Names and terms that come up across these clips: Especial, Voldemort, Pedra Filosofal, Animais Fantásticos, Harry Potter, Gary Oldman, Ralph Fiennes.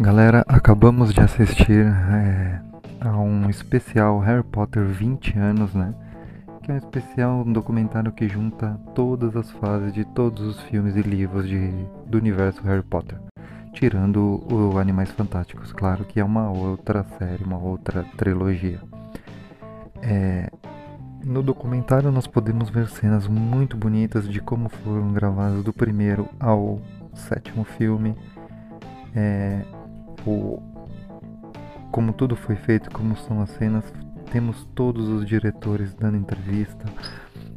Galera, acabamos de assistir a um especial Harry Potter 20 anos, né? Que é um especial, um documentário que junta todas as fases de todos os filmes e livros do universo Harry Potter. Tirando o Animais Fantásticos, claro, que é uma outra série, uma outra trilogia. No documentário nós podemos ver cenas muito bonitas de como foram gravadas do primeiro ao sétimo filme. Como tudo foi feito, como são as cenas, temos todos os diretores dando entrevista,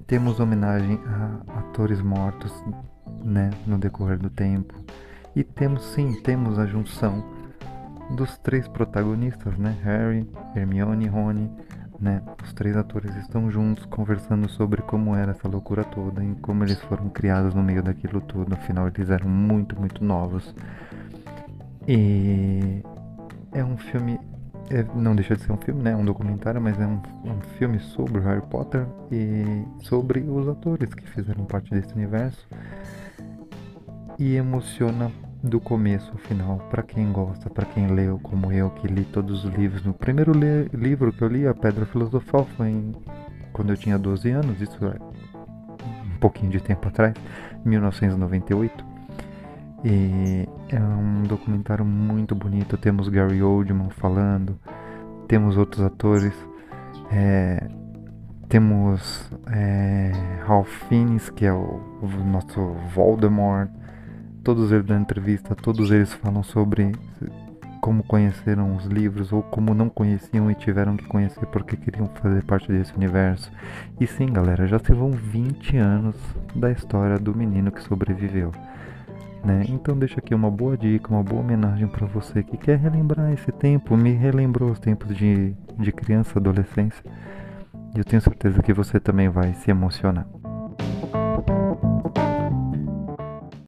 temos homenagem a atores mortos, né, no decorrer do tempo, e temos a junção dos três protagonistas, né, Harry, Hermione e Rony, né, os três atores estão juntos conversando sobre como era essa loucura toda e como eles foram criados no meio daquilo tudo. Afinal, eles eram muito novos. E é um filme, não deixa de ser um filme, né? Um documentário, mas é um filme sobre Harry Potter e sobre os atores que fizeram parte desse universo. E emociona do começo ao final, pra quem gosta, pra quem leu, como eu, que li todos os livros. No primeiro livro que eu li, a Pedra Filosofal, foi quando eu tinha 12 anos, isso é um pouquinho de tempo atrás, 1998. E é um documentário muito bonito, temos Gary Oldman falando, temos outros atores, temos Ralph Fiennes, que é o nosso Voldemort, todos eles dão entrevista, todos eles falam sobre como conheceram os livros ou como não conheciam e tiveram que conhecer porque queriam fazer parte desse universo. E sim, galera, já se vão 20 anos da história do menino que sobreviveu. Né? Então deixa aqui uma boa dica, uma boa homenagem para você que quer relembrar esse tempo. Me relembrou os tempos de criança, adolescência, e eu tenho certeza que você também vai se emocionar.